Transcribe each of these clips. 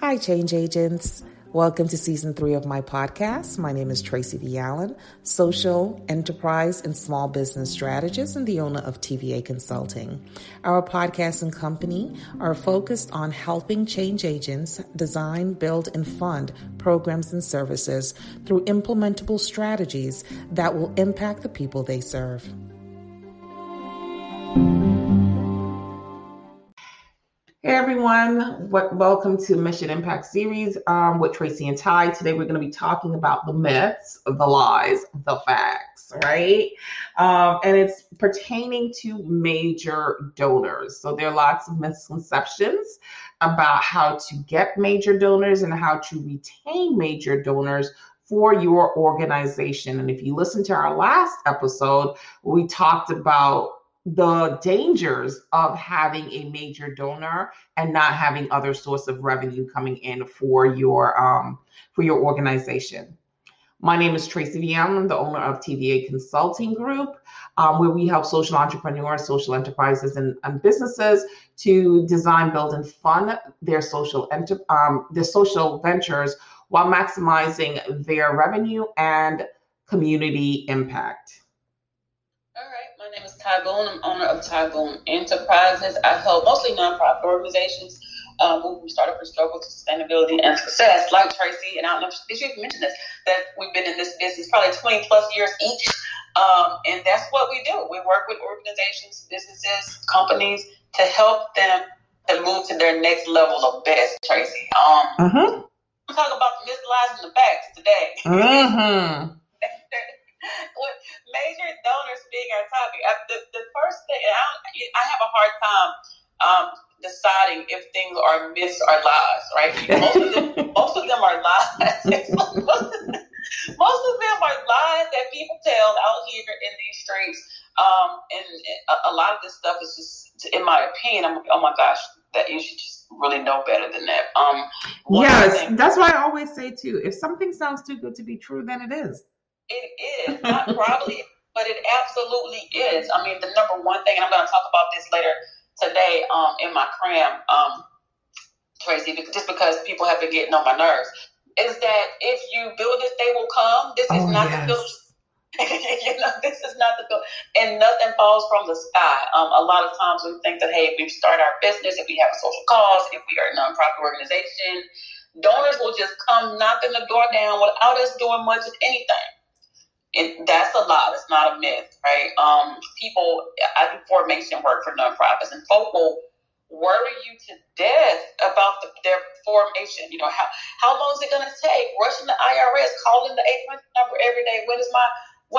Hi, change agents. Welcome to season 3 of my podcast. My name is Tracy D. Allen, social, enterprise, and small business strategist and the owner of TVA Consulting. Our podcast and company are focused on helping change agents design, build, and fund programs and services through implementable strategies that will impact the people they serve. Hey everyone, welcome to Mission Impact Series with Tracy and Ty. Today we're going to be talking about the myths, the lies, the facts, right? And it's pertaining to major donors. So there are lots of misconceptions about how to get major donors and how to retain major donors for your organization. And if you listen to our last episode, we talked about the dangers of having a major donor and not having other source of revenue coming in for your organization. My name is Tracy Yam. I'm the owner of TVA Consulting Group, where we help social entrepreneurs, social enterprises, and businesses to design, build, and fund their social ventures while maximizing their revenue and community impact. My name is Ty Boone. I'm owner of Ty Boone Enterprises. I help mostly nonprofit organizations who started from struggle to sustainability and success. Like Tracy, and I don't know if you've mentioned this, that we've been in this business probably 20 plus years each, and that's what we do. We work with organizations, businesses, companies to help them to move to their next level of best. Tracy, we're talking about the mislies and the facts today. Mm-hmm. With major donors being our topic, the first thing, and I have a hard time deciding if things are myths or lies, right? Most of them are lies. Most of them are lies that people tell out here in these streets. And a lot of this stuff is just, in my opinion, I'm like, oh my gosh, that you should just really know better than that. Yes, that's why I always say too, if something sounds too good to be true, then it is. It is, not probably, but it absolutely is. I mean, the number one thing, and I'm going to talk about this later today in my cram, Tracy, because people have been getting on my nerves, is that if you build it, they will come. This is not the build. This is not the build. And nothing falls from the sky. A lot of times we think that, hey, if we start our business, if we have a social cause, if we are a nonprofit organization, donors will just come knocking the door down without us doing much of anything. And that's a lie. It's not a myth, right? People, I do formation work for nonprofits, and folk will worry you to death about their formation. You know, how long is it going to take? Rushing the IRS, calling the 800 number every day. When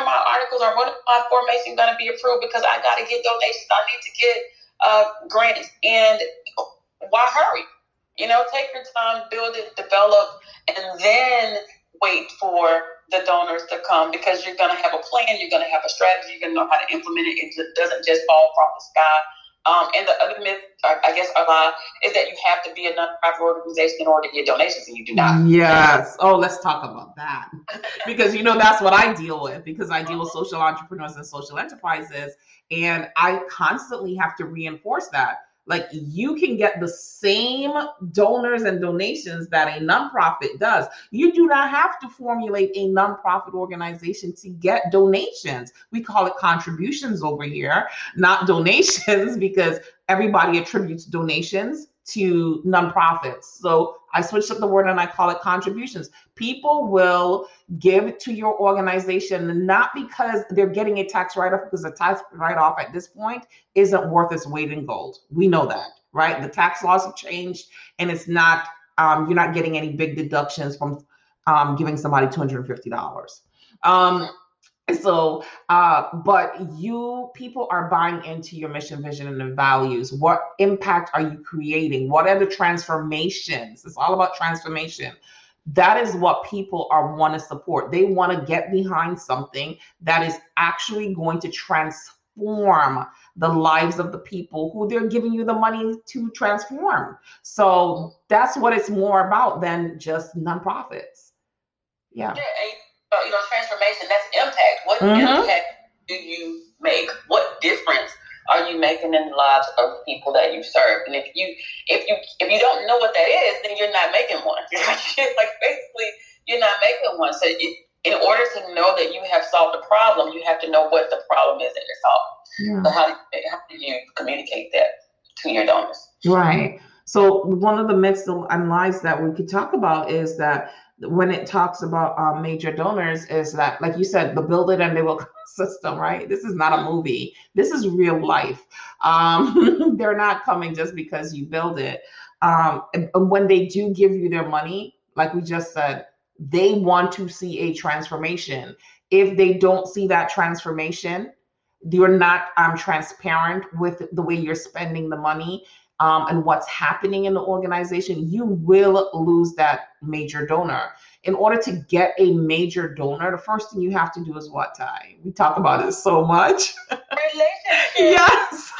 are my articles or when are my formation going to be approved? Because I got to get donations. I need to get grants. And why hurry? You know, take your time, build it, develop, and then wait for the donors to come, because you're going to have a plan, you're going to have a strategy, you're going to know how to implement it. It just doesn't just fall from the sky. And the other myth, I guess, a lie, is that you have to be a nonprofit organization in order to get donations, and you do not. Yes. Oh, let's talk about that. Because, you know, that's what I deal with, because I deal with social entrepreneurs and social enterprises, and I constantly have to reinforce that. Like, you can get the same donors and donations that a nonprofit does. You do not have to formulate a nonprofit organization to get donations. We call it contributions over here, not donations, because everybody attributes donations to nonprofits. So I switched up the word and I call it contributions. People will give to your organization not because they're getting a tax write-off, because the tax write-off at this point isn't worth its weight in gold. We know that, right? The tax laws have changed, and it's not, you're not getting any big deductions from giving somebody $250. But people are buying into your mission, vision, and the values. What impact are you creating? What are the transformations? It's all about transformation. That is what people want to support. They want to get behind something that is actually going to transform the lives of the people who they're giving you the money to transform. So that's what it's more about than just nonprofits. Yeah. You know, transformation, that's impact. What impact do you make? What difference are you making in the lives of people that you serve? And if you don't know what that is, then you're not making one. It's like basically you're not making one. So in order to know that you have solved a problem, you have to know what the problem is that you're solving. Yeah. So how do you communicate that to your donors? Right. So one of the myths and lies that we could talk about is that when it talks about major donors is that, like you said, the build it and they will come system, right? This is not a movie. This is real life. They're not coming just because you build it. And when they do give you their money, like we just said, they want to see a transformation. If they don't see that transformation, you're not transparent with the way you're spending the money and what's happening in the organization, you will lose that major donor. In order to get a major donor, the first thing you have to do is what, Ty? We talk about it so much. Relationships. Yes.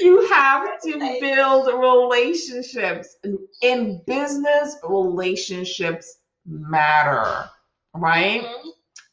You have to build relationships. In business, relationships matter, right? Mm-hmm.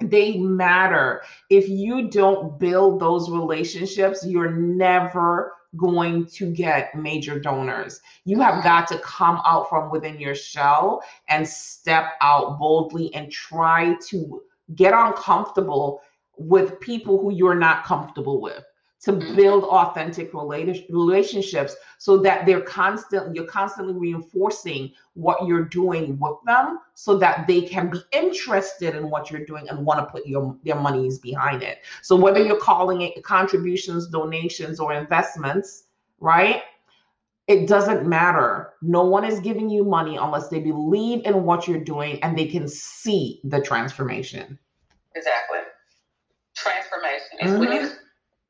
They matter. If you don't build those relationships, you're never going to get major donors. You have got to come out from within your shell and step out boldly and try to get uncomfortable with people who you're not comfortable with to build authentic relationships so that you're constantly reinforcing what you're doing with them so that they can be interested in what you're doing and want to put their monies behind it. So whether you're calling it contributions, donations, or investments, right? It doesn't matter. No one is giving you money unless they believe in what you're doing and they can see the transformation. Exactly. Transformation.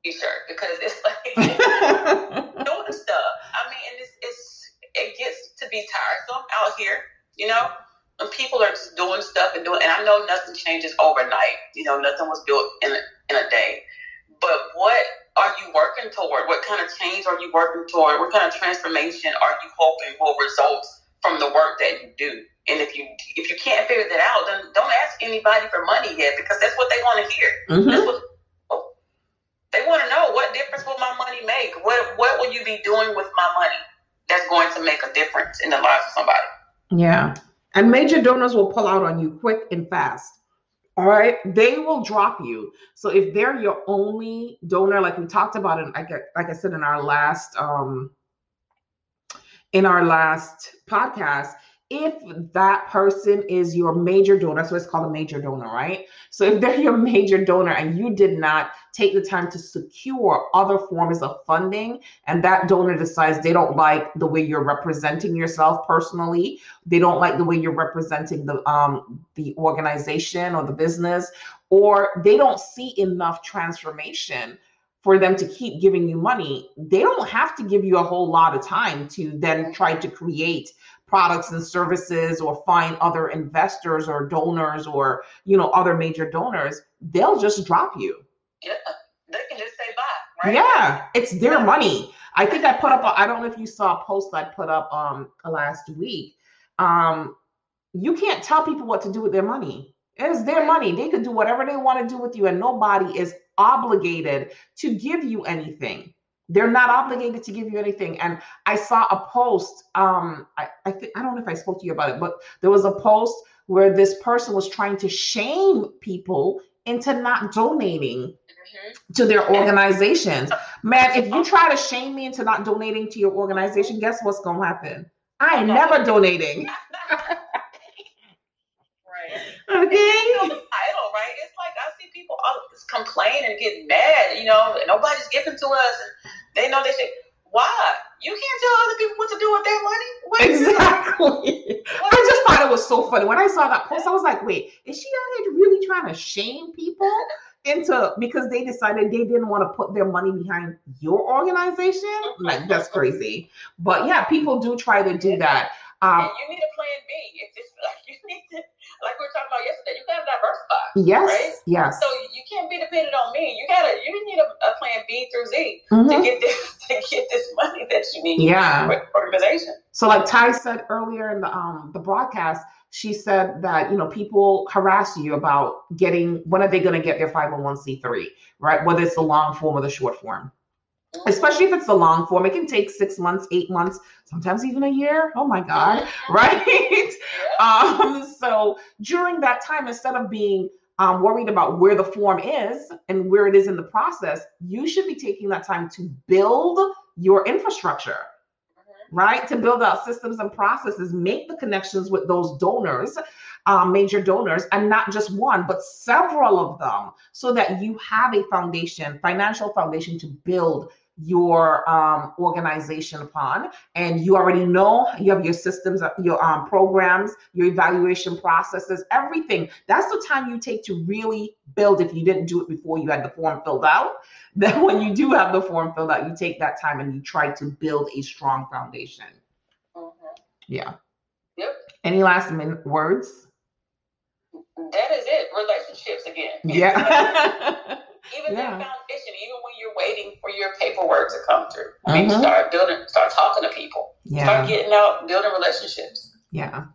T-shirt, because it's like know the stuff. I mean, and it gets to be tiresome out here, you know. When people are just doing stuff and I know nothing changes overnight. You know, nothing was built in a day. But what are you working toward? What kind of change are you working toward? What kind of transformation are you hoping will result from the work that you do? And if you can't figure that out, then don't ask anybody for money yet, because that's what they want to hear. Mm-hmm. That's what they want to know. What difference will my money make? What will you be doing with my money that's going to make a difference in the lives of somebody? Yeah. And major donors will pull out on you quick and fast. All right. They will drop you. So if they're your only donor, like we talked about, and like I said, in our last podcast, if that person is your major donor, so it's called a major donor, right? So if they're your major donor and you did not take the time to secure other forms of funding, and that donor decides they don't like the way you're representing yourself personally, they don't like the way you're representing the organization or the business, or they don't see enough transformation for them to keep giving you money, they don't have to give you a whole lot of time to then try to create products and services or find other investors or donors or, you know, other major donors. They'll just drop you. Yeah, they can just say bye, right? Yeah, it's their money. I think I put up, I don't know if you saw a post I put up last week. You can't tell people what to do with their money. It's their money. They could do whatever they want to do with you, and nobody is obligated to give you anything. They're not obligated to give you anything. And I saw a post, I don't know if I spoke to you about it, but there was a post where this person was trying to shame people into not donating to their organizations. Man, if you try to shame me into not donating to your organization, guess what's going to happen? I ain't never donating. Right. Okay. Right? It's like I see people always complain and get mad, you know, and nobody's giving to us. And they know they should. Why? You can't tell other people what to do with their money? What? Exactly. What? I just thought it was so funny. When I saw that post, I was like, wait, is she out here really trying to shame people into, because they decided they didn't want to put their money behind your organization? Like, that's crazy. But yeah, people do try to do that. And you need a plan B. It's just like you need to, like we were talking about yesterday, you gotta diversify. Yes. Right? Yes. So you can't be dependent on me. You need a plan B through Z to get this money that you need for your organization. So like Ty said earlier in the broadcast, she said that, you know, people harass you about getting, when are they going to get their 501c3, right? Whether it's the long form or the short form, especially if it's the long form, it can take 6 months, 8 months, sometimes even a year. Oh my God. Right. So during that time, instead of being worried about where the form is and where it is in the process, you should be taking that time to build your infrastructure, right? To build out systems and processes, make the connections with those donors, major donors, and not just one, but several of them, so that you have a foundation, financial foundation to build your organization upon. And you already know you have your systems, your programs, your evaluation processes, everything. That's the time you take to really build. If you didn't do it before you had the form filled out, then when you do have the form filled out, you take that time and you try to build a strong foundation. Yeah. Yep. Any last minute words? That is it. Relationships again. Yeah. Even that foundation, even when you're waiting for your paperwork to come through, I mean, start building, start talking to people, start getting out, building relationships. Yeah.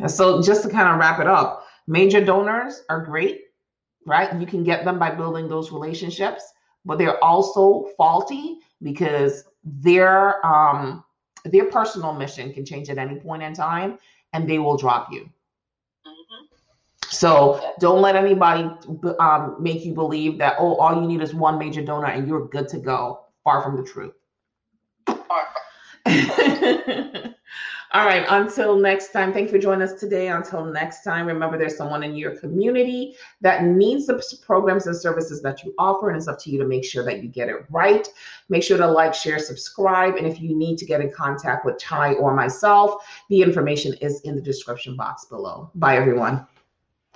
And so just to kind of wrap it up, major donors are great, right? You can get them by building those relationships, but they're also faulty because their personal mission can change at any point in time and they will drop you. So don't let anybody make you believe that, oh, all you need is one major donor and you're good to go. Far from the truth. All right. Until next time. Thank you for joining us today. Until next time, remember there's someone in your community that needs the programs and services that you offer, and it's up to you to make sure that you get it right. Make sure to like, share, subscribe. And if you need to get in contact with Ty or myself, the information is in the description box below. Bye, everyone.